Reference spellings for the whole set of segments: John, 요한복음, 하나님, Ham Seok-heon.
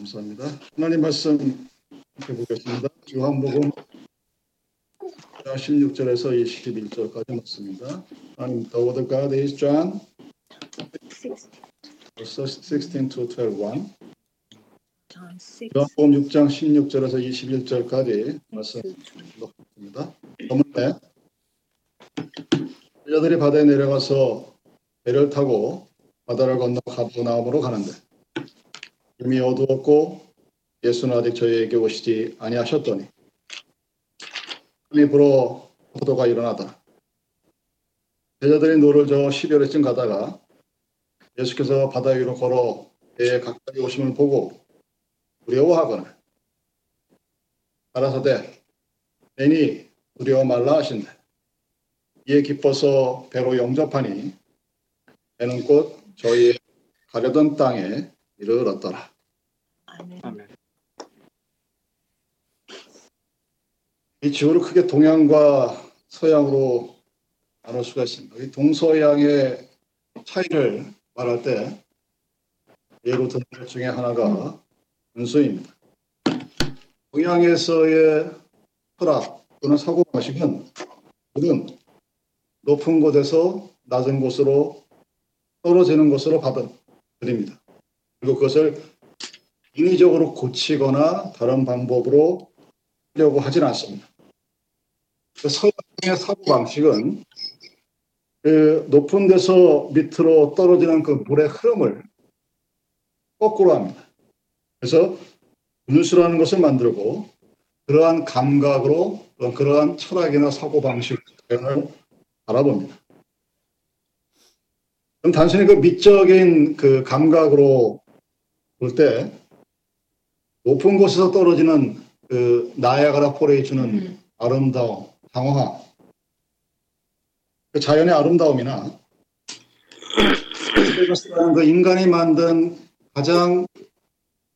감사합니다. 하나님 말씀 이렇게 보겠습니다. 요한복음 16절에서 21절까지 말씀입니다. 하나님, The Word of God is John 16:12. 요한복음 6장 16절에서 21절까지 말씀입니다. 저물매 제자들이 바다에 내려가서 배를 타고 바다를 건너 가버나움으로 가는데 이미 어두웠고 예수는 아직 저희에게 오시지 아니하셨더니 큰 불어 파도가 일어나다 제자들이 노를 저어 시별에쯤 가다가 예수께서 바다 위로 걸어 배에 가까이 오심을 보고 두려워하거늘 가라사대 내니 두려워 말라 하신대 이에 기뻐서 배로 영접하니 배는 곧 저희 가려던 땅에 이르렀더라. 아멘. 이 지구를 크게 동양과 서양으로 나눌 수가 있습니다. 이 동서양의 차이를 말할 때 예로 드는 것 중에 하나가 문수입니다. 동양에서의 철학 또는 사고방식은 모든 높은 곳에서 낮은 곳으로 떨어지는 것으로 받아들입니다. 그리고 그것을 인위적으로 고치거나 다른 방법으로 하려고 하진 않습니다. 서양의 사고방식은 그 높은 데서 밑으로 떨어지는 그 물의 흐름을 거꾸로 합니다. 그래서 분수라는 것을 만들고 그러한 감각으로 그러한 철학이나 사고방식을 바라봅니다. 그럼 단순히 그 미적인 그 감각으로 볼 때 높은 곳에서 떨어지는 그 나야가라 폴에 주는 아름다움, 강화, 그 자연의 아름다움이나 그 인간이 만든 가장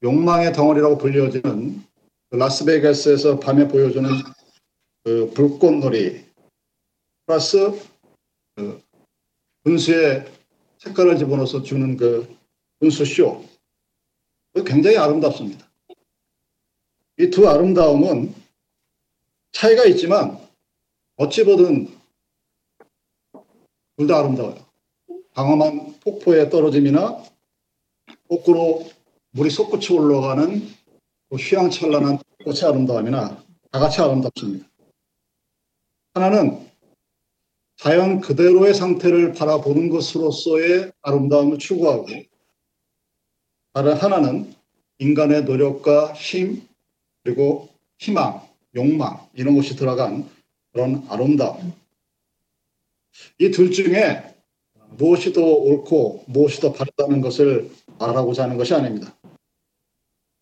욕망의 덩어리라고 불려지는 그 라스베이거스에서 밤에 보여주는 그 불꽃놀이 플러스 그 분수의 색깔을 집어넣어서 주는 그 분수쇼 굉장히 아름답습니다. 이 두 아름다움은 차이가 있지만 어찌 보든 둘 다 아름다워요. 강험한 폭포의 떨어짐이나 거꾸로 물이 솟구쳐 올라가는 그 휘황찬란한 꽃의 아름다움이나 다 같이 아름답습니다. 하나는 자연 그대로의 상태를 바라보는 것으로서의 아름다움을 추구하고 다른 하나는 인간의 노력과 힘 그리고 희망, 욕망 이런 것이 들어간 그런 아름다움. 이 둘 중에 무엇이 더 옳고 무엇이 더 바르다는 것을 말하고자 하는 것이 아닙니다.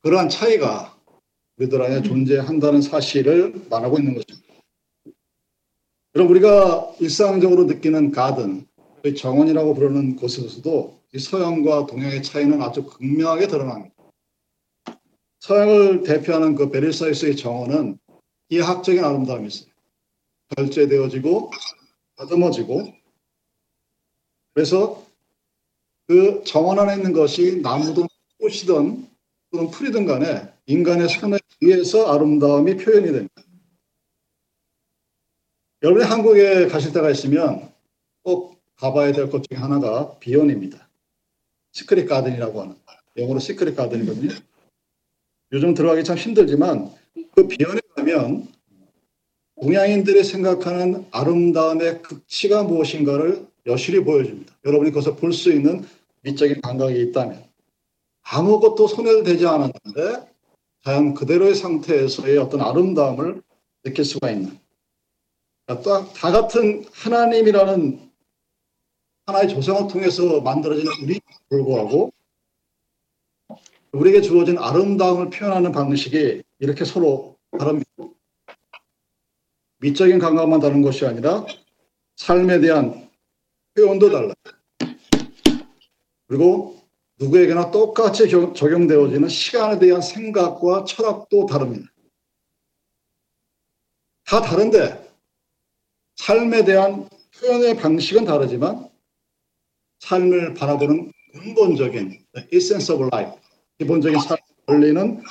그러한 차이가 우리들 안에 존재한다는 사실을 말하고 있는 것입니다. 그럼 우리가 일상적으로 느끼는 가든, 정원이라고 부르는 곳에서도 이 서양과 동양의 차이는 아주 극명하게 드러납니다. 서양을 대표하는 그 베르사유스의 정원은 이학적인 아름다움이 있어요. 결제되어지고 다듬어지고 그래서 그 정원 안에 있는 것이 나무든 꽃이든 또는 풀이든 간에 인간의 손에 의해서 아름다움이 표현이 됩니다. 여러분이 한국에 가실 때가 있으면 꼭 가봐야 될 것 중에 하나가 비연입니다. 시크릿 가든이라고 하는 거예요. 영어로 시크릿 가든이거든요. 요즘 들어가기 참 힘들지만 그 비연에 가면 동양인들이 생각하는 아름다움의 극치가 무엇인가를 여실히 보여줍니다. 여러분이 그것을 볼 수 있는 미적인 감각이 있다면 아무것도 손에 대지 않았는데 자연 그대로의 상태에서의 어떤 아름다움을 느낄 수가 있는 다 같은 하나님이라는 하나의 조상을 통해서 만들어진 우리에게 불구하고 우리에게 주어진 아름다움을 표현하는 방식이 이렇게 서로 다릅니다. 미적인 감각만 다른 것이 아니라 삶에 대한 표현도 달라요. 그리고 누구에게나 똑같이 적용되어지는 시간에 대한 생각과 철학도 다릅니다. 다 다른데 삶에 대한 표현의 방식은 다르지만 삶을 바라보는 근본적인 essence of life, 기본적인 삶을 원리는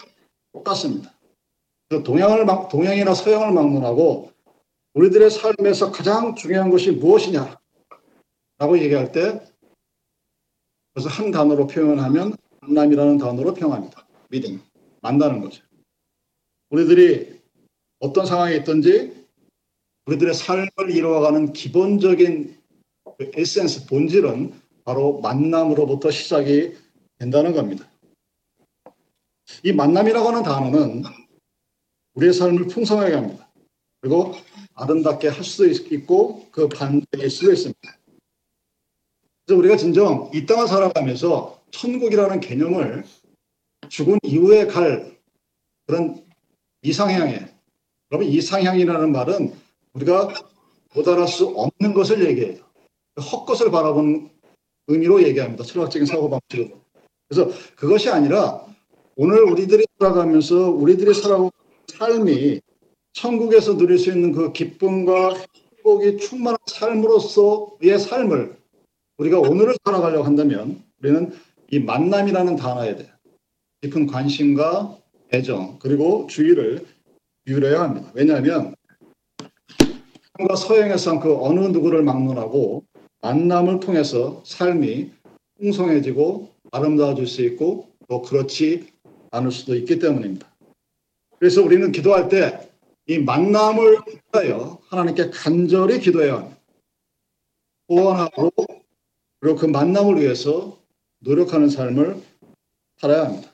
똑같습니다. 그래서 동양이나 서양을 막론하고 우리들의 삶에서 가장 중요한 것이 무엇이냐라고 얘기할 때 그래서 한 단어로 표현하면 만남이라는 단어로 표현합니다. 미팅, 만나는 거죠. 우리들이 어떤 상황에 있든지 우리들의 삶을 이루어가는 기본적인 그 에센스, 본질은 바로 만남으로부터 시작이 된다는 겁니다. 이 만남이라고 하는 단어는 우리의 삶을 풍성하게 합니다. 그리고 아름답게 할 수도 있고 그 반대일 수도 있습니다. 그래서 우리가 진정 이 땅을 살아가면서 천국이라는 개념을 죽은 이후에 갈 그런 이상향에, 그러면 이상향이라는 말은 우리가 도달할 수 없는 것을 얘기해요. 헛것을 바라보는 의미로 얘기합니다. 철학적인 사고방식으로. 그래서 그것이 아니라 오늘 우리들이 살아가면서 우리들이 살아가는 삶이 천국에서 누릴 수 있는 그 기쁨과 행복이 충만한 삶으로서의 삶을 우리가 오늘을 살아가려고 한다면 우리는 이 만남이라는 단어에 대해 깊은 관심과 애정 그리고 주의를 기울여야 합니다. 왜냐하면 서양과 서양에선 그 어느 누구를 막론하고 만남을 통해서 삶이 풍성해지고 아름다워질 수 있고 또 그렇지 않을 수도 있기 때문입니다. 그래서 우리는 기도할 때 이 만남을 위하여 하나님께 간절히 기도해야 합니다. 소원하고 그리고 그 만남을 위해서 노력하는 삶을 살아야 합니다.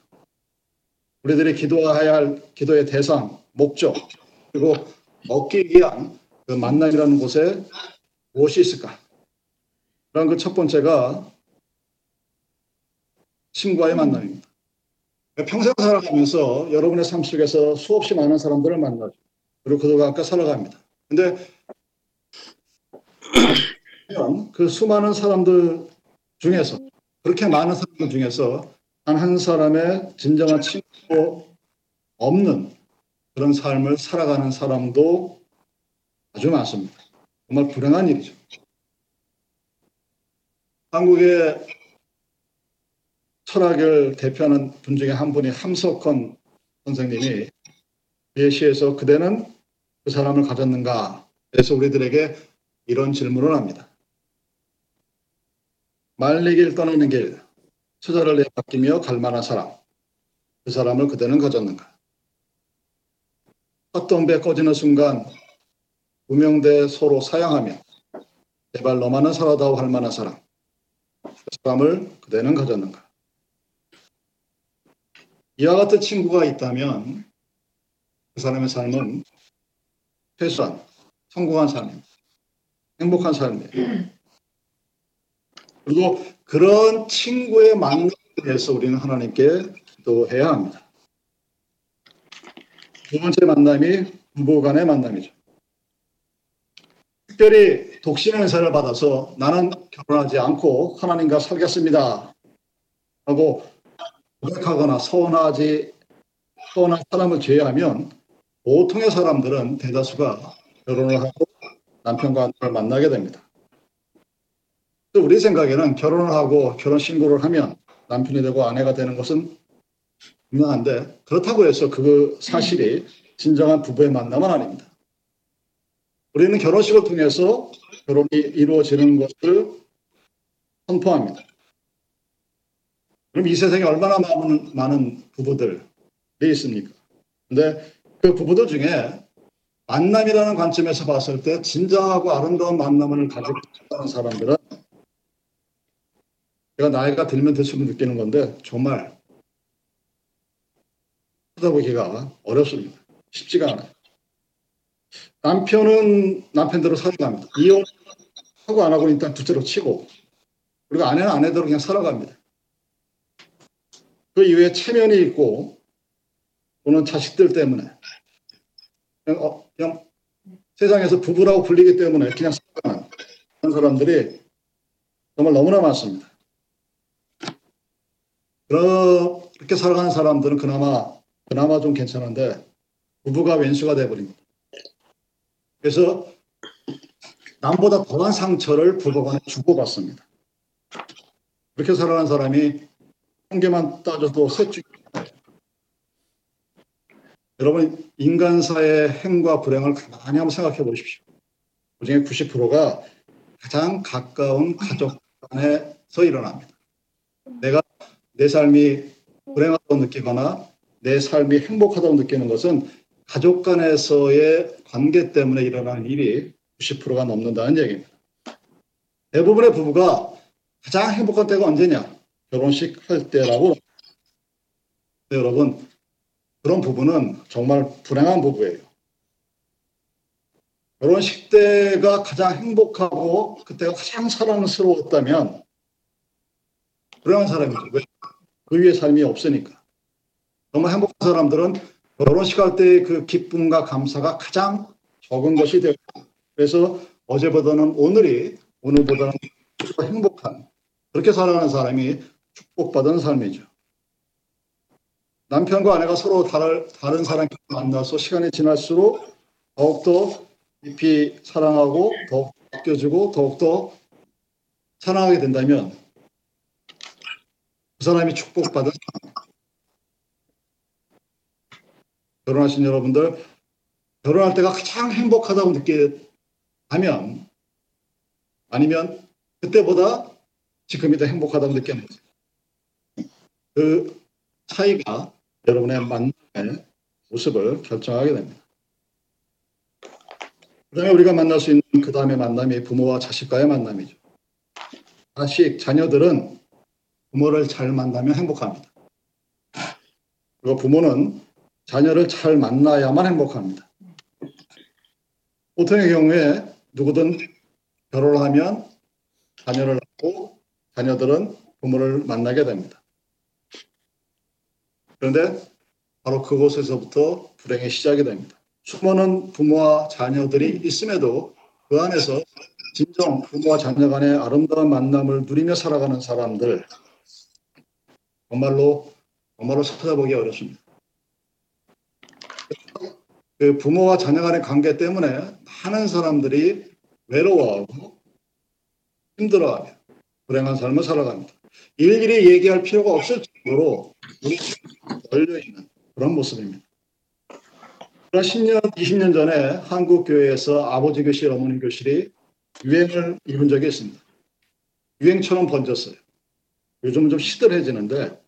우리들이 기도해야 할 기도의 대상, 목적 그리고 얻기 위한 그 만남이라는 곳에 무엇이 있을까? 그런 그 첫 번째가 친구와의 만남입니다. 평생 살아가면서 여러분의 삶 속에서 수없이 많은 사람들을 만나죠. 그리고 그들과 함께 살아갑니다. 근데 그 수많은 사람들 중에서 그렇게 많은 사람들 중에서 한 사람의 진정한 친구 없는 그런 삶을 살아가는 사람도 아주 많습니다. 정말 불행한 일이죠. 한국의 철학을 대표하는 분 중에 한 분이 함석헌 선생님이 그의 시에서 그대는 그 사람을 가졌는가? 그래서 우리들에게 이런 질문을 합니다. 말리길 떠나는 길, 처자를 내맡기며 갈 만한 사람, 그 사람을 그대는 가졌는가? 헛던 배 꺼지는 순간 무명대 서로 사양하며 제발 너만은 살아다오 할 만한 사람, 그 사람을 그대는 가졌는가? 이와 같은 친구가 있다면 그 사람의 삶은 최소한 성공한 삶입니다. 행복한 삶이에요. 그리고 그런 친구의 만남에 대해서 우리는 하나님께 기도해야 합니다. 두 번째 만남이 부부 간의 만남이죠. 특별히 독신의 은사를 받아서 나는 결혼하지 않고 하나님과 살겠습니다 하고 고백하거나 서운한 사람을 제외하면 보통의 사람들은 대다수가 결혼을 하고 남편과 아내를 만나게 됩니다. 우리 생각에는 결혼을 하고 결혼신고를 하면 남편이 되고 아내가 되는 것은 분명한데 그렇다고 해서 그 사실이 진정한 부부의 만남은 아닙니다. 우리는 결혼식을 통해서 결혼이 이루어지는 것을 선포합니다. 그럼 이 세상에 얼마나 많은 부부들이 있습니까? 근데 그 부부들 중에 만남이라는 관점에서 봤을 때 진정하고 아름다운 만남을 가지고 있다는 사람들은 제가 나이가 들면 될수록 느끼는 건데 정말 찾아보기가 어렵습니다. 쉽지가 않아요. 남편은 남편대로 살아갑니다. 이혼하고 안 하고는 일단 둘째로 치고 그리고 아내는 아내대로 그냥 살아갑니다. 그 이후에 체면이 있고 또는 자식들 때문에 그냥 세상에서 부부라고 불리기 때문에 그냥 살아가는 그런 사람들이 정말 너무나 많습니다. 그렇게 살아가는 사람들은 그나마 좀 괜찮은데 부부가 왼수가 돼버립니다. 그래서 남보다 더한 상처를 부부가 주고받습니다. 그렇게 살아가는 사람이 통계만 따져도 셋 중에 여러분 인간사의 행과 불행을 가만히 한번 생각해 보십시오. 그중에 90%가 가장 가까운 가족 안에서 일어납니다. 내가 내 삶이 불행하다고 느끼거나 내 삶이 행복하다고 느끼는 것은 가족 간에서의 관계 때문에 일어나는 일이 90%가 넘는다는 얘기입니다. 대부분의 부부가 가장 행복한 때가 언제냐? 결혼식 할 때라고. 네, 여러분, 그런 부부는 정말 불행한 부부예요. 결혼식 때가 가장 행복하고 그때가 가장 사랑스러웠다면 불행한 사람이죠. 왜? 그 위에 삶이 없으니까. 정말 행복한 사람들은 결혼식 할 때의 그 기쁨과 감사가 가장 적은 것이 되고, 그래서 어제보다는 오늘이, 오늘보다는 행복한, 그렇게 살아가는 사람이 축복받은 삶이죠. 남편과 아내가 서로 다른 사람과 만나서 시간이 지날수록 더욱더 깊이 사랑하고, 더욱 아껴주고, 더욱더 사랑하게 된다면 그 사람이 축복받은 사람입니다. 결혼하신 여러분들, 결혼할 때가 가장 행복하다고 느끼면, 아니면 그때보다 지금이 더 행복하다고 느끼는 거죠. 그 차이가 여러분의 만남의 모습을 결정하게 됩니다. 그 다음에 우리가 만날 수 있는 그 다음의 만남이 부모와 자식과의 만남이죠. 자식, 자녀들은 부모를 잘 만나면 행복합니다. 그리고 부모는 자녀를 잘 만나야만 행복합니다. 보통의 경우에 누구든 결혼을 하면 자녀를 낳고, 자녀들은 부모를 만나게 됩니다. 그런데 바로 그곳에서부터 불행이 시작이 됩니다. 수많은 부모와 자녀들이 있음에도 그 안에서 진정 부모와 자녀 간의 아름다운 만남을 누리며 살아가는 사람들, 정말로 찾아보기 어렵습니다. 그 부모와 자녀 간의 관계 때문에 많은 사람들이 외로워하고 힘들어하며 불행한 삶을 살아갑니다. 일일이 얘기할 필요가 없을 정도로 열려있는 그런 모습입니다. 10년, 20년 전에 한국 교회에서 아버지 교실, 어머니 교실이 유행을 이룬 적이 있습니다. 유행처럼 번졌어요. 요즘은 좀 시들해지는데,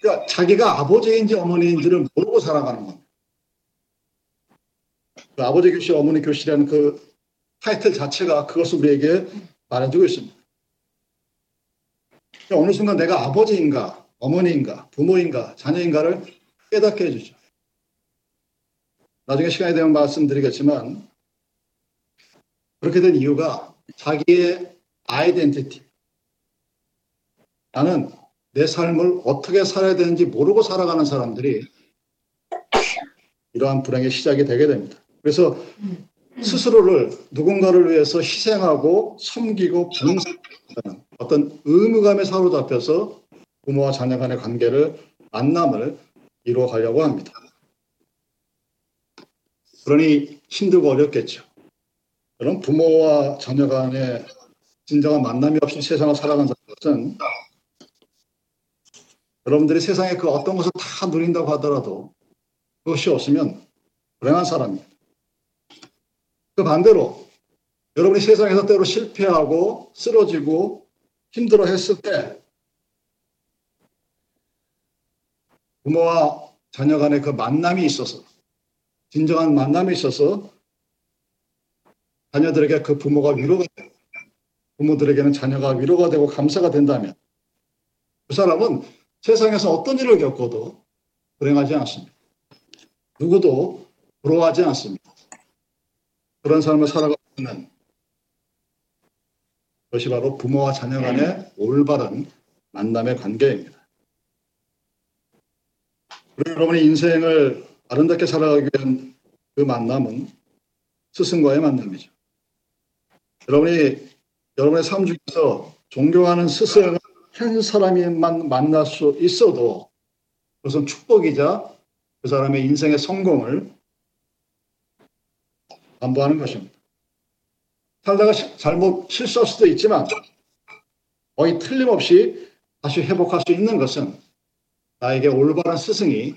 그러니까 자기가 아버지인지 어머니인지를 모르고 살아가는 겁니다. 그 아버지 교실, 어머니 교실이라는 그 타이틀 자체가 그것을 우리에게 말해주고 있습니다. 그러니까 어느 순간 내가 아버지인가, 어머니인가, 부모인가, 자녀인가를 깨닫게 해주죠. 나중에 시간이 되면 말씀드리겠지만, 그렇게 된 이유가 자기의 아이덴티티, 나는 내 삶을 어떻게 살아야 되는지 모르고 살아가는 사람들이 이러한 불행의 시작이 되게 됩니다. 그래서 스스로를 누군가를 위해서 희생하고 섬기고 봉사하는 어떤 의무감에 사로잡혀서 부모와 자녀 간의 관계를, 만남을 이루어가려고 합니다. 그러니 힘들고 어렵겠죠. 그럼 부모와 자녀 간의 진정한 만남이 없이 세상을 살아간 것은, 여러분들이 세상의 그 어떤 것을 다 누린다고 하더라도 그것이 없으면 불행한 사람입니다. 그 반대로 여러분이 세상에서 때로 실패하고 쓰러지고 힘들어 했을 때 부모와 자녀 간의 그 만남이 있어서, 진정한 만남에 있어서 자녀들에게 그 부모가 위로가 되고, 부모들에게는 자녀가 위로가 되고 감사가 된다면 그 사람은 세상에서 어떤 일을 겪어도 불행하지 않습니다. 누구도 부러워하지 않습니다. 그런 삶을 살아가는 것이 바로 부모와 자녀 간의 올바른 만남의 관계입니다. 그리고 여러분의 인생을 아름답게 살아가기 위한 그 만남은 스승과의 만남이죠. 여러분이 여러분의 삶 중에서 존경하는 스승을 한 사람만 만날 수 있어도 그것은 축복이자 그 사람의 인생의 성공을 담보하는 것입니다. 살다가 잘못 실수할 수도 있지만 거의 틀림없이 다시 회복할 수 있는 것은 나에게 올바른 스승이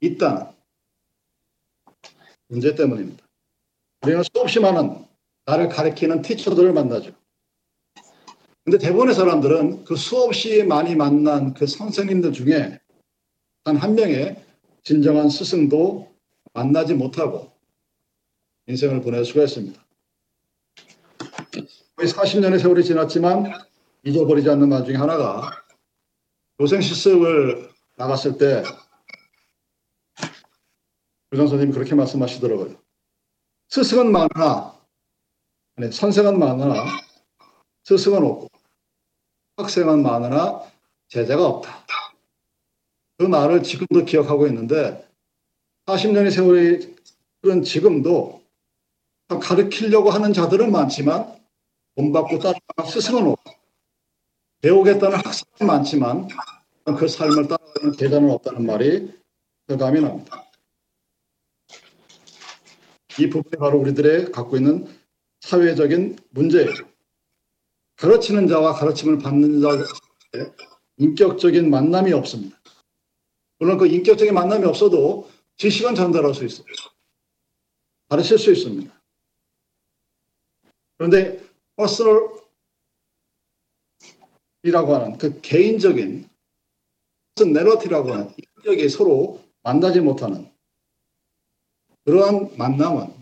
있다는 문제 때문입니다. 우리는 수없이 많은 나를 가르치는 티처들을 만나죠. 근데 대부분의 사람들은 그 수없이 많이 만난 그 선생님들 중에 단 한 명의 진정한 스승도 만나지 못하고 인생을 보낼 수가 있습니다. 거의 40년의 세월이 지났지만 잊어버리지 않는 말 중에 하나가 교생 실습을 나갔을 때 교장 선생님이 그렇게 말씀하시더라고요. 스승은 많으나, 아니, 선생은 많으나 스승은 없고 학생은 많으나 제자가 없다. 그 말을 지금도 기억하고 있는데 40년의 세월이 흐른 지금도 가르치려고 하는 자들은 많지만 본받고 따라가는 스승은 없고 배우겠다는 학생은 많지만 그 삶을 따라가는 제자는 없다는 말이 실감이 납니다. 이 부분이 바로 우리들의 갖고 있는 사회적인 문제예요. 가르치는 자와 가르침을 받는 자의 인격적인 만남이 없습니다. 물론 그 인격적인 만남이 없어도 지식은 전달할 수 있어요. 가르칠 수 있습니다. 그런데 퍼스널이라고 하는 그 개인적인 내러티라고 하는 인격이 서로 만나지 못하는 그러한 만남은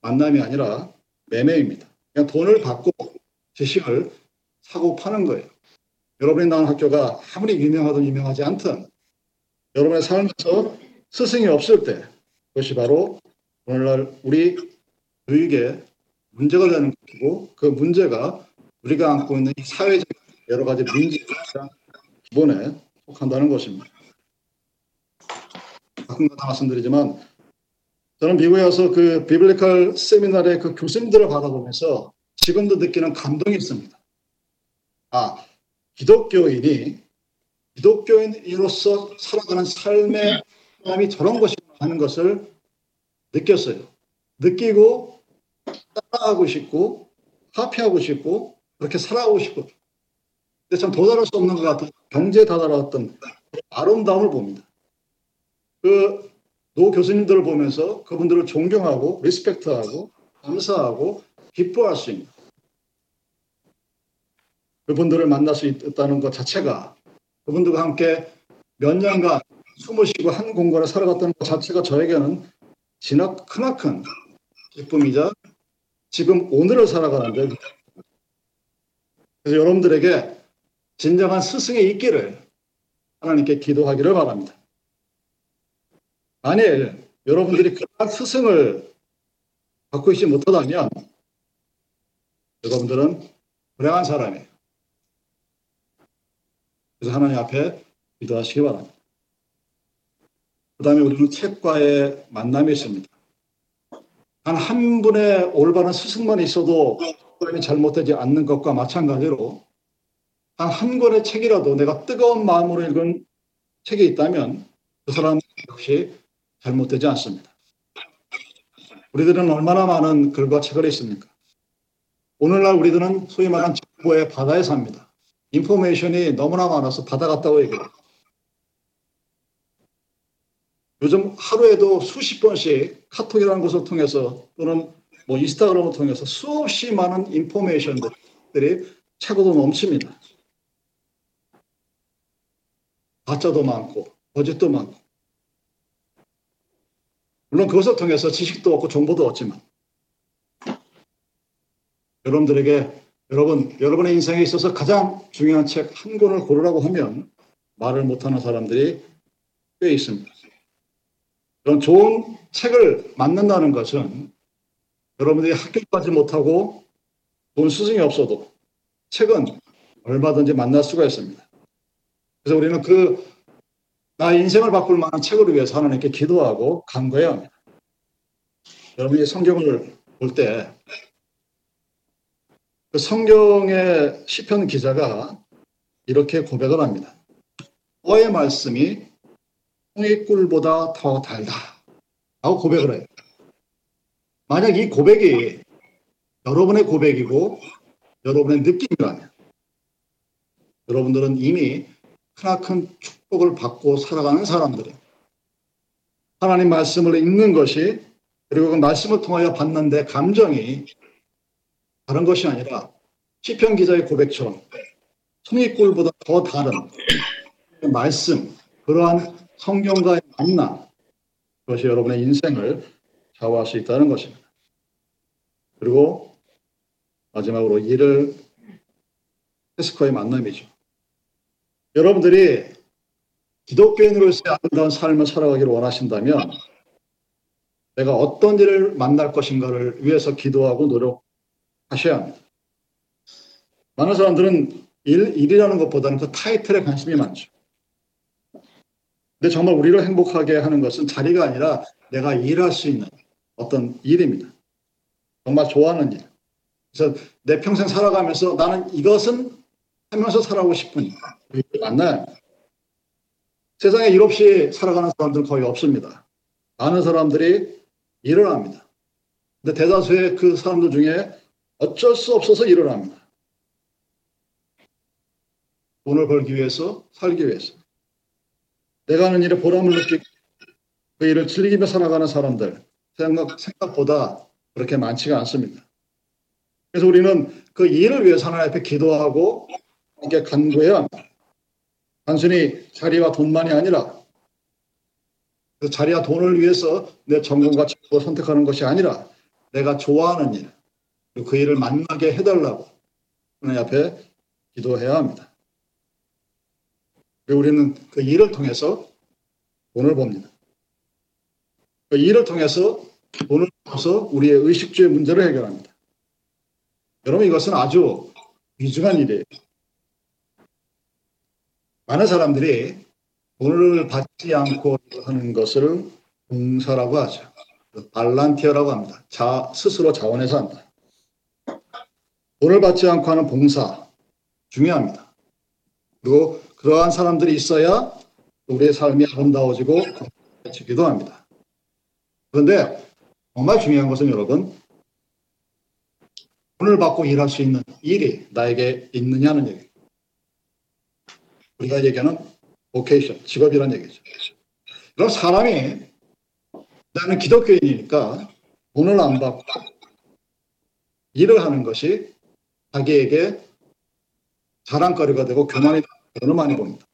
만남이 아니라 매매입니다. 그냥 돈을 받고 지식을 사고 파는 거예요. 여러분이 나온 학교가 아무리 유명하든 유명하지 않든 여러분의 삶에서 스승이 없을 때 그것이 바로 오늘날 우리 교육에 문제가 되는 것이고 그 문제가 우리가 안고 있는 이 사회적 여러 가지 문제의 기본에 속한다는 것입니다. 가끔가다 말씀드리지만 저는 미국에 와서 그 비블리컬 세미나의 그 교수님들을 받아보면서 지금도 느끼는 감동이 있습니다. 아, 기독교인으로서 살아가는 삶의 삶이 저런 것이구나 하는 것을 느꼈어요. 느끼고 따라하고 싶고 카피하고 싶고 그렇게 살아가고 싶고 근데 참 도달할 수 없는 것 같은 경제에 다다랐던 아름다움을 봅니다. 그 노 교수님들을 보면서 그분들을 존경하고 리스펙트하고 감사하고 기뻐할 수 있는 그분들을 만날 수 있다는 것 자체가 그분들과 함께 몇 년간 숨을 쉬고 한 공간에 살아갔다는 것 자체가 저에게는 지나 크나큰 기쁨이자 지금 오늘을 살아가는데 그래서 여러분들에게 진정한 스승이 있기를 하나님께 기도하기를 바랍니다. 만일 여러분들이 그런 스승을 갖고 있지 못하다면 여러분들은 불행한 사람이에요. 그래서 하나님 앞에 기도하시기 바랍니다. 그 다음에 우리는 책과의 만남이 있습니다. 한 분의 올바른 스승만 있어도 책과는 잘못되지 않는 것과 마찬가지로 한 권의 책이라도 내가 뜨거운 마음으로 읽은 책이 있다면 그 사람 역시 잘못되지 않습니다. 우리들은 얼마나 많은 글과 책을 읽습니까? 오늘날 우리들은 소위 말하는 정보의 바다에 삽니다. 인포메이션이 너무나 많아서 바다 같다고 얘기해요. 요즘 하루에도 수십 번씩 카톡이라는 것을 통해서 또는 뭐 인스타그램을 통해서 수없이 많은 인포메이션들이 차고도 넘칩니다. 가짜도 많고 거짓도 많고 물론 그것을 통해서 지식도 얻고 정보도 얻지만 여러분의 인생에 있어서 가장 중요한 책 한 권을 고르라고 하면 말을 못하는 사람들이 꽤 있습니다. 그런 좋은 책을 만난다는 것은 여러분들이 학교까지 못하고 좋은 스승이 없어도 책은 얼마든지 만날 수가 있습니다. 그래서 우리는 나의 인생을 바꿀 만한 책을 위해서 하나님께 기도하고 간구해야 합니다. 여러분이 성경을 볼 때 그 성경의 시편 기자가 이렇게 고백을 합니다. 너의 말씀이 홍의 꿀보다 더 달다 라고 고백을 해요. 만약 이 고백이 여러분의 고백이고 여러분의 느낌이라면 여러분들은 이미 크나큰 축복을 받고 살아가는 사람들이에요. 하나님 말씀을 읽는 것이, 그리고 그 말씀을 통하여 받는 데 감정이 다른 것이 아니라 시편 기자의 고백처럼 선입골보다 더 다른 말씀, 그러한 성경과의 만남, 그것이 여러분의 인생을 좌우할 수 있다는 것입니다. 그리고 마지막으로 이를 페스커의 만남이죠. 여러분들이 기독교인으로서의 아름다운 삶을 살아가기를 원하신다면 내가 어떤 일을 만날 것인가를 위해서 기도하고 노력하셔야 합니다. 많은 사람들은 일이라는 것보다는 그 타이틀에 관심이 많죠. 근데 정말 우리를 행복하게 하는 것은 자리가 아니라 내가 일할 수 있는 어떤 일입니다. 정말 좋아하는 일. 그래서 내 평생 살아가면서 나는 이것은 하면서 살아가고 싶으니까 만나야 합니다. 세상에 일 없이 살아가는 사람들은 거의 없습니다. 많은 사람들이 일을 합니다. 근데 대다수의 그 사람들 중에 어쩔 수 없어서 일을 합니다. 돈을 벌기 위해서, 살기 위해서. 내가 하는 일에 보람을 느끼고 그 일을 즐기며 살아가는 사람들 생각보다 그렇게 많지가 않습니다. 그래서 우리는 그 일을 위해서 하나님 앞에 기도하고 함께 간구해야 합니다. 단순히 자리와 돈만이 아니라, 그 자리와 돈을 위해서 내 전공과 직업을 선택하는 것이 아니라 내가 좋아하는 일, 그 일을 만나게 해달라고 하나님 앞에 기도해야 합니다. 그리고 우리는 그 일을 통해서 돈을 법니다. 그 일을 통해서 돈을 벌어서 우리의 의식주의 문제를 해결합니다. 여러분, 이것은 아주 귀중한 일이에요. 많은 사람들이 돈을 받지 않고 하는 것을 봉사라고 하죠. 발란티어라고 합니다. 스스로 자원해서 한다. 돈을 받지 않고 하는 봉사, 중요합니다. 그리고 그러한 사람들이 있어야 우리의 삶이 아름다워지고 건강해지기도 합니다. 그런데 정말 중요한 것은, 여러분, 돈을 받고 일할 수 있는 일이 나에게 있느냐는 얘기예요. 우리가 얘기하는 vocation, 직업이라는 얘기죠. 그럼 사람이 나는 기독교인이니까 돈을 안 받고 일을 하는 것이 자기에게 자랑거리가 되고 교만이 되는 돈을 많이 봅니다.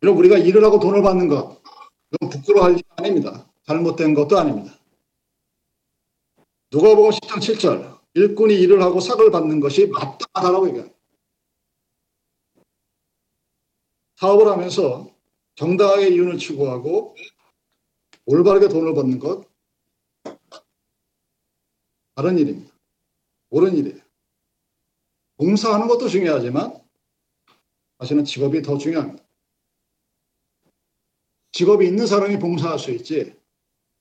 그럼 우리가 일을 하고 돈을 받는 것, 이건 부끄러워할 일이 아닙니다. 잘못된 것도 아닙니다. 누가복음 10장 7절, 일꾼이 일을 하고 삭을 받는 것이 마땅하다라고 얘기합니다. 사업을 하면서 정당하게 이윤을 추구하고 올바르게 돈을 받는 것, 다른 일입니다. 옳은 일이에요. 봉사하는 것도 중요하지만 사실은 직업이 더 중요합니다. 직업이 있는 사람이 봉사할 수 있지,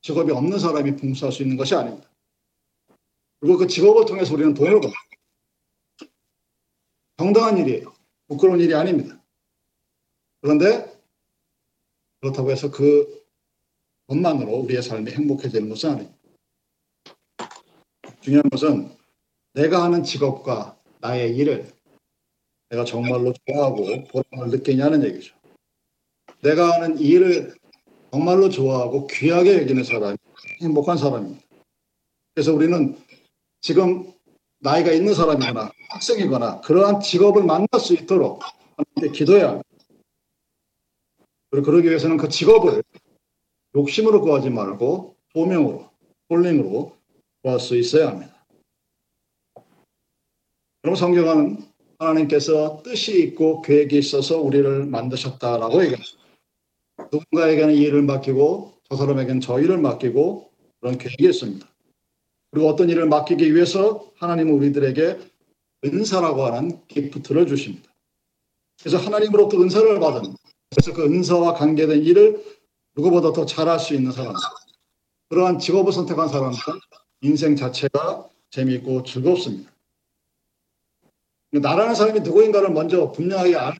직업이 없는 사람이 봉사할 수 있는 것이 아닙니다. 그리고 그 직업을 통해서 우리는 돈을 벌어요. 정당한 일이에요. 부끄러운 일이 아닙니다. 그런데 그렇다고 해서 그 돈만으로 우리의 삶이 행복해지는 것은 아닙니다. 중요한 것은 내가 하는 직업과 나의 일을 내가 정말로 좋아하고 보람을 느끼냐는 얘기죠. 내가 하는 일을 정말로 좋아하고 귀하게 여기는 사람이 행복한 사람입니다. 그래서 우리는 지금 나이가 있는 사람이거나 학생이거나 그러한 직업을 만날 수 있도록 하나님께 기도해야 합니다. 그리고 그러기 위해서는 그 직업을 욕심으로 구하지 말고 소명으로, 홀링으로 구할 수 있어야 합니다. 그럼 성경은 하나님께서 뜻이 있고 계획이 있어서 우리를 만드셨다라고 얘기합니다. 누군가에게는 이 일을 맡기고 저 사람에게는 저 일을 맡기고 그런 계획이 있습니다. 그리고 어떤 일을 맡기기 위해서 하나님은 우리들에게 은사라고 하는 기프트를 주십니다. 그래서 하나님으로부터 은사를 받은, 그래서 그 은사와 관계된 일을 누구보다 더 잘할 수 있는 사람, 그러한 직업을 선택한 사람은 인생 자체가 재미있고 즐겁습니다. 나라는 사람이 누구인가를 먼저 분명하게 알고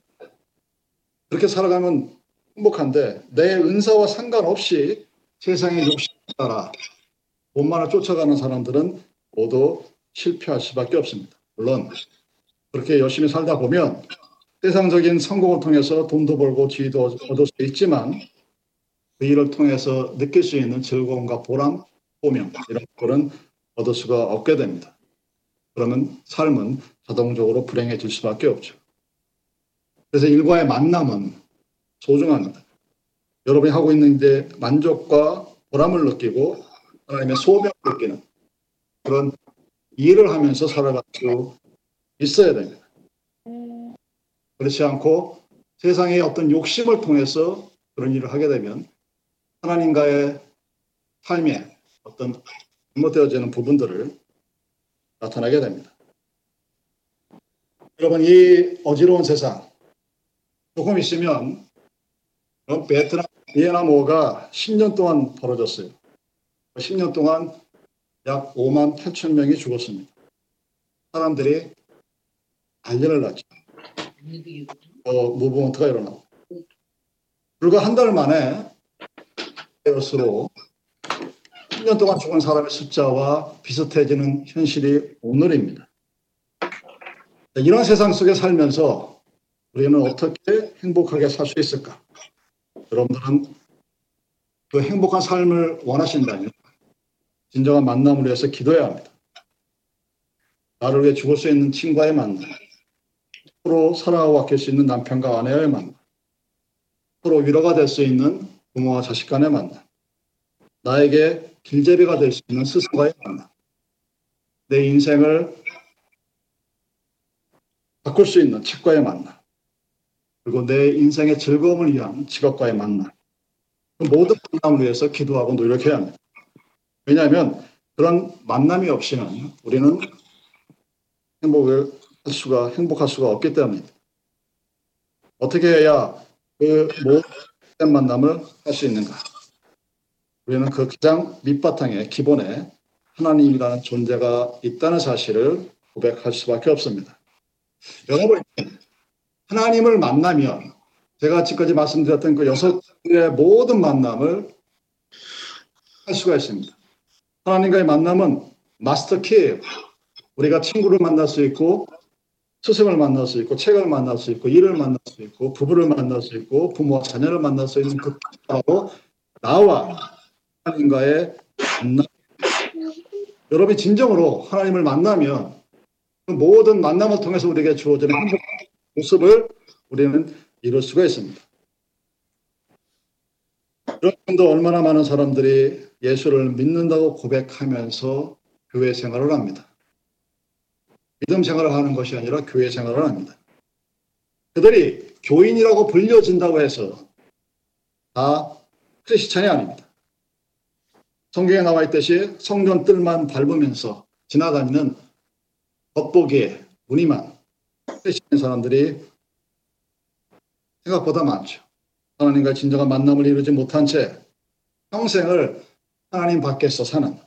그렇게 살아가면 행복한데, 내 은사와 상관없이 세상의 욕심에 따라 돈만을 쫓아가는 사람들은 모두 실패할 수밖에 없습니다. 물론 그렇게 열심히 살다 보면 세상적인 성공을 통해서 돈도 벌고 지위도 얻을 수 있지만 그 일을 통해서 느낄 수 있는 즐거움과 보람, 소명 이런 것은 얻을 수가 없게 됩니다. 그러면 삶은 자동적으로 불행해질 수밖에 없죠. 그래서 일과의 만남은 소중합니다. 여러분이 하고 있는 일에 만족과 보람을 느끼고 하나님의 소명을 느끼는 그런 일을 하면서 살아갈 수 있어야 됩니다. 그렇지 않고 세상의 어떤 욕심을 통해서 그런 일을 하게 되면 하나님과의 삶에 어떤 잘못되어지는 부분들을 나타나게 됩니다. 여러분, 이 어지러운 세상 조금 있으면 베트남 비엔나모가 10년 동안 벌어졌어요. 10년 동안 약 5만 8천 명이 죽었습니다. 사람들이 난리를 났죠. 무브먼트가 일어나고 불과 한 달 만에 베이러스로 10년 동안 죽은 사람의 숫자와 비슷해지는 현실이 오늘입니다. 이런 세상 속에 살면서 우리는 어떻게 행복하게 살 수 있을까? 여러분들은 그 행복한 삶을 원하신다면 진정한 만남을 위해서 기도해야 합니다. 나를 위해 죽을 수 있는 친구와의 만남, 서로 사랑하고 아낄 수 있는 남편과 아내와의 만남, 서로 위로가 될 수 있는 부모와 자식 간의 만남, 나에게 길잡이가 될 수 있는 스승과의 만남, 내 인생을 바꿀 수 있는 책과의 만남, 그리고 내 인생의 즐거움을 위한 직업과의 만남, 그 모든 만남을 위해서 기도하고 노력해야 합니다. 왜냐하면 그런 만남이 없이는 우리는 행복할 수가 없기 때문입니다. 어떻게 해야 그 모든 만남을 할 수 있는가? 우리는 그 가장 밑바탕에, 기본에 하나님이라는 존재가 있다는 사실을 고백할 수밖에 없습니다. 여러분, 하나님을 만나면 제가 지금까지 말씀드렸던 그 6개의 모든 만남을 할 수가 있습니다. 하나님과의 만남은 마스터키예요. 우리가 친구를 만날 수 있고, 스승을 만날 수 있고, 책을 만날 수 있고, 일을 만날 수 있고, 부부를 만날 수 있고, 부모와 자녀를 만날 수 있는 그 바로 나와 하나님과의 만남. 여러분이 진정으로 하나님을 만나면 그 모든 만남을 통해서 우리에게 주어지는 행복한 모습을 우리는 이룰 수가 있습니다. 여러분도 얼마나 많은 사람들이 예수를 믿는다고 고백하면서 교회 생활을 합니다. 믿음 생활을 하는 것이 아니라 교회 생활을 합니다. 그들이 교인이라고 불려진다고 해서 다 크리스찬이 아닙니다. 성경에 나와 있듯이 성전 뜰만 밟으면서 지나다니는 겉보기에 무늬만 크리스찬 사람들이 생각보다 많죠. 하나님과 진정한 만남을 이루지 못한 채 평생을 하나님 밖에서 사는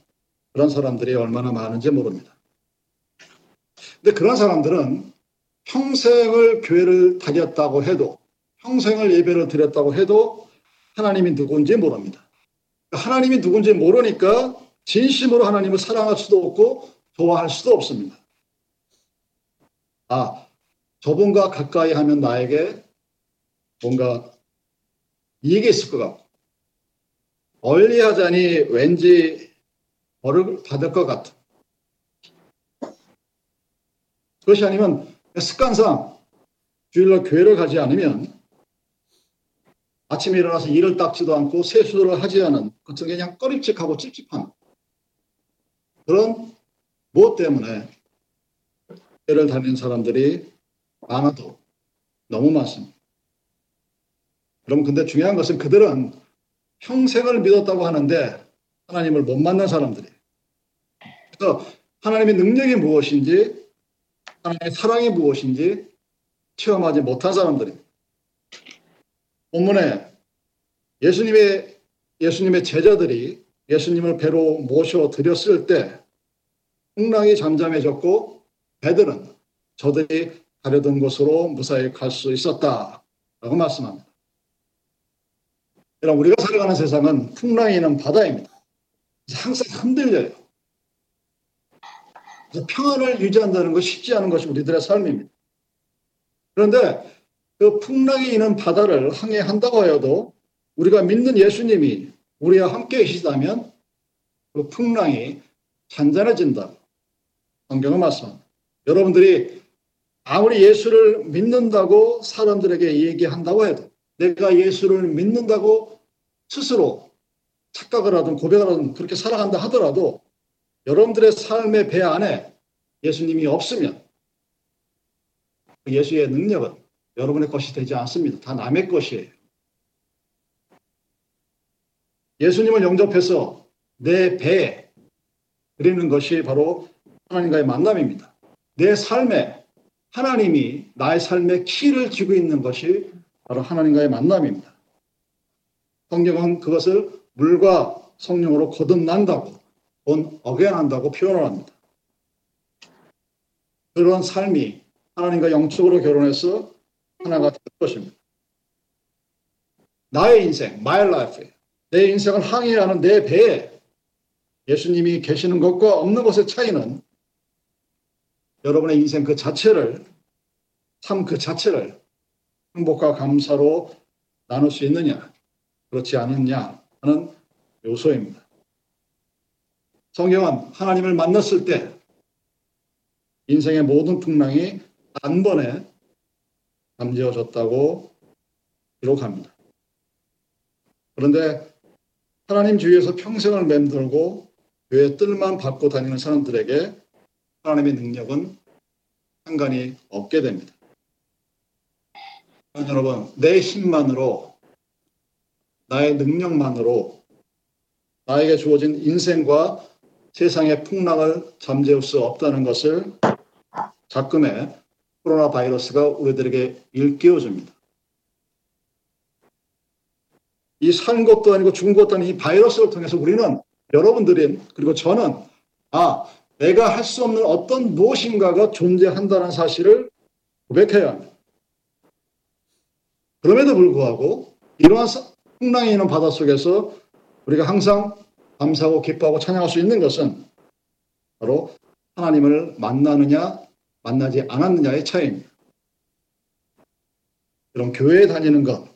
그런 사람들이 얼마나 많은지 모릅니다. 근데 그런 사람들은 평생을 교회를 다녔다고 해도, 평생을 예배를 드렸다고 해도 하나님이 누군지 모릅니다. 하나님이 누군지 모르니까 진심으로 하나님을 사랑할 수도 없고 좋아할 수도 없습니다. 아, 저분과 가까이 하면 나에게 뭔가 이익이 있을 것 같고, 멀리 하자니 왠지 벌을 받을 것 같은, 그것이 아니면 습관상 주일날 교회를 가지 않으면 아침에 일어나서 이를 닦지도 않고 세수를 하지 않은, 그냥 꺼림칙하고 찝찝한 그런 무엇 때문에 교회를 다니는 사람들이 많아도 너무 많습니다. 여러분, 근데 중요한 것은 그들은 평생을 믿었다고 하는데 하나님을 못 만난 사람들이에요. 그래서 하나님의 능력이 무엇인지, 하나님의 사랑이 무엇인지 체험하지 못한 사람들입니다. 본문에 예수님의 제자들이 예수님을 배로 모셔드렸을 때 풍랑이 잠잠해졌고 배들은 저들이 가려던 곳으로 무사히 갈 수 있었다라고 말씀합니다. 여러분, 우리가 살아가는 세상은 풍랑이 있는 바다입니다. 항상 흔들려요. 평안을 유지한다는 것이 쉽지 않은 것이 우리들의 삶입니다. 그런데 그 풍랑이 있는 바다를 항해한다고 해도 우리가 믿는 예수님이 우리와 함께 계시다면 그 풍랑이 잔잔해진다. 성경은 말씀합니다. 여러분들이 아무리 예수를 믿는다고 사람들에게 얘기한다고 해도 내가 예수를 믿는다고 스스로 착각을 하든 고백을 하든 그렇게 살아간다 하더라도 여러분들의 삶의 배 안에 예수님이 없으면 예수의 능력은 여러분의 것이 되지 않습니다. 다 남의 것이에요. 예수님을 영접해서 내 배에 드리는 것이 바로 하나님과의 만남입니다. 내 삶에 하나님이 나의 삶의 키를 쥐고 있는 것이 바로 하나님과의 만남입니다. 성경은 그것을 물과 성령으로 거듭난다고 본 어게인한다고 표현을 합니다. 그런 삶이 하나님과 영적으로 결혼해서 하나가 될 것입니다. 나의 인생, my life, 내 인생을 항해하는 내 배에 예수님이 계시는 것과 없는 것의 차이는 여러분의 인생 그 자체를, 삶 그 자체를 행복과 감사로 나눌 수 있느냐, 그렇지 않느냐 하는 요소입니다. 성경은 하나님을 만났을 때 인생의 모든 풍랑이 단번에 잠재워졌다고 기록합니다. 그런데 하나님 주위에서 평생을 맴돌고 교회 뜰만 밟고 다니는 사람들에게 하나님의 능력은 상관이 없게 됩니다. 여러분, 내 힘만으로, 나의 능력만으로 나에게 주어진 인생과 세상의 풍랑을 잠재울 수 없다는 것을 작금의 코로나 바이러스가 우리들에게 일깨워줍니다. 이 산 것도 아니고 죽은 것도 아닌 이 바이러스를 통해서 우리는, 여러분들이 그리고 저는 내가 할 수 없는 어떤 무엇인가가 존재한다는 사실을 고백해야 합니다. 그럼에도 불구하고 이러한 풍랑이 있는 바다 속에서 우리가 항상 감사하고 기뻐하고 찬양할 수 있는 것은 바로 하나님을 만나느냐 만나지 않았느냐의 차이입니다. 그럼 교회에 다니는 것,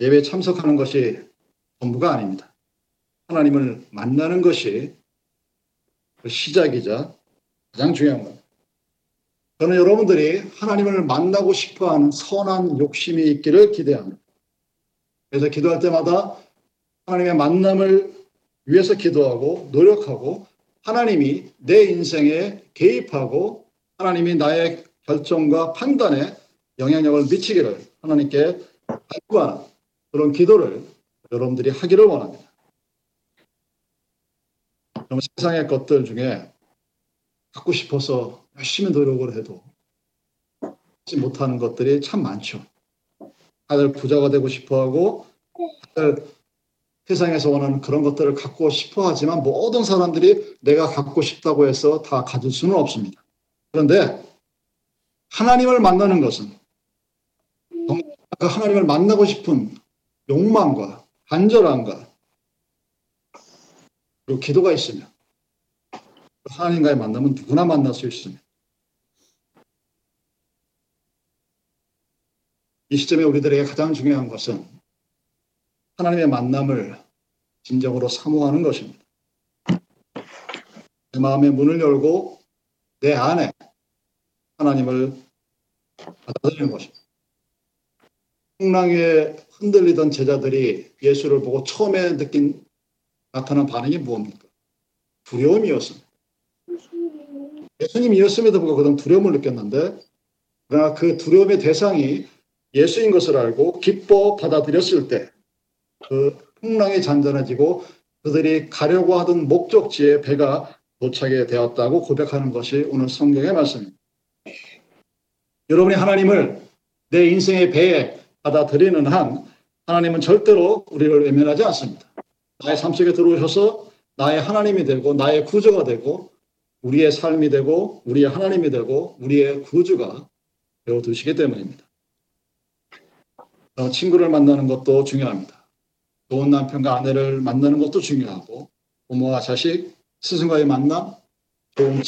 예배에 참석하는 것이 전부가 아닙니다. 하나님을 만나는 것이 시작이자 가장 중요한 겁니다. 저는 여러분들이 하나님을 만나고 싶어하는 선한 욕심이 있기를 기대합니다. 그래서 기도할 때마다 하나님의 만남을 위해서 기도하고 노력하고 하나님이 내 인생에 개입하고 하나님이 나의 결정과 판단에 영향력을 미치기를 하나님께 간구하는 그런 기도를 여러분들이 하기를 원합니다. 너무 세상의 것들 중에 갖고 싶어서 열심히 노력을 해도 하지 못하는 것들이 참 많죠. 다들 부자가 되고 싶어하고 다들 세상에서 원하는 그런 것들을 갖고 싶어 하지만 모든 사람들이 내가 갖고 싶다고 해서 다 가질 수는 없습니다. 그런데 하나님을 만나는 것은 하나님을 만나고 싶은 욕망과 간절함과 그리고 기도가 있으면 하나님과의 만남은 누구나 만날 수 있습니다. 이 시점에 우리들에게 가장 중요한 것은 하나님의 만남을 진정으로 사모하는 것입니다. 내 마음의 문을 열고 내 안에 하나님을 받아들이는 것입니다. 풍랑에 흔들리던 제자들이 예수를 보고 처음에 느낀 나타난 반응이 무엇입니까? 두려움이었습니다. 예수님이었음에도 불구하고 그동안 두려움을 느꼈는데, 그러나 그 두려움의 대상이 예수인 것을 알고 기뻐 받아들였을 때 그 풍랑이 잔잔해지고 그들이 가려고 하던 목적지에 배가 도착이 되었다고 고백하는 것이 오늘 성경의 말씀입니다. 여러분이 하나님을 내 인생의 배에 받아들이는 한 하나님은 절대로 우리를 외면하지 않습니다. 나의 삶 속에 들어오셔서 나의 하나님이 되고 나의 구주가 되고 우리의 삶이 되고 우리의 하나님이 되고 우리의 구주가 되어두시기 때문입니다. 친구를 만나는 것도 중요합니다. 좋은 남편과 아내를 만나는 것도 중요하고 부모와 자식, 스승과의 만남, 좋은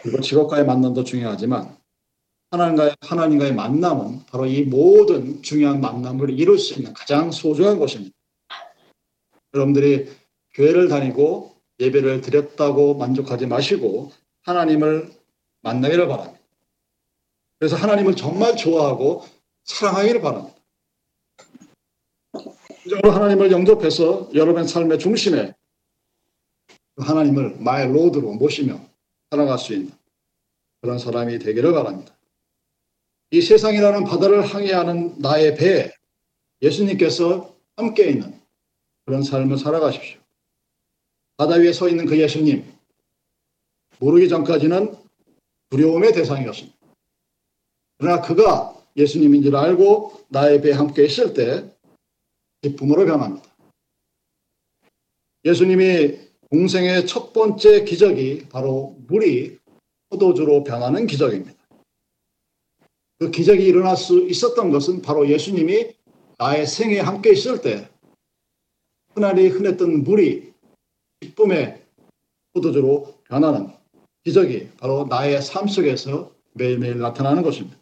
그리고 직업과의 만남도 중요하지만 하나님과의 만남은 바로 이 모든 중요한 만남을 이룰 수 있는 가장 소중한 곳입니다. 여러분들이 교회를 다니고 예배를 드렸다고 만족하지 마시고 하나님을 만나기를 바랍니다. 그래서 하나님을 정말 좋아하고 사랑하기를 바랍니다. 이적으로 하나님을 영접해서 여러분의 삶의 중심에 하나님을 마이 로드로 모시며 살아갈 수 있는 그런 사람이 되기를 바랍니다. 이 세상이라는 바다를 항해하는 나의 배에 예수님께서 함께 있는 그런 삶을 살아가십시오. 바다 위에 서 있는 그 예수님, 모르기 전까지는 두려움의 대상이었습니다. 그러나 그가 예수님인 줄 알고 나의 배에 함께 있을 때 기쁨으로 변합니다. 예수님이 공생의 첫 번째 기적이 바로 물이 포도주로 변하는 기적입니다. 그 기적이 일어날 수 있었던 것은 바로 예수님이 나의 생에 함께 있을 때 흔하리 흔했던 물이 기쁨의 포도주로 변하는 기적이 바로 나의 삶 속에서 매일매일 나타나는 것입니다.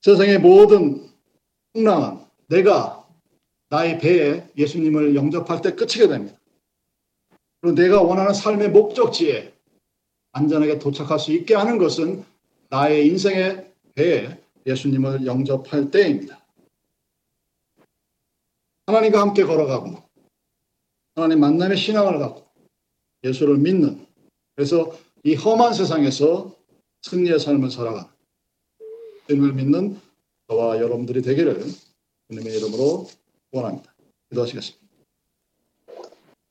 세상의 모든 풍랑은 내가 나의 배에 예수님을 영접할 때 그치게 됩니다. 그리고 내가 원하는 삶의 목적지에 안전하게 도착할 수 있게 하는 것은 나의 인생의 배에 예수님을 영접할 때입니다. 하나님과 함께 걸어가고 하나님 만남의 신앙을 갖고 예수를 믿는, 그래서 이 험한 세상에서 승리의 삶을 살아가는 주님을 믿는 저와 여러분들이 되기를 주님의 이름으로 원합니다. 기도하시겠습니다.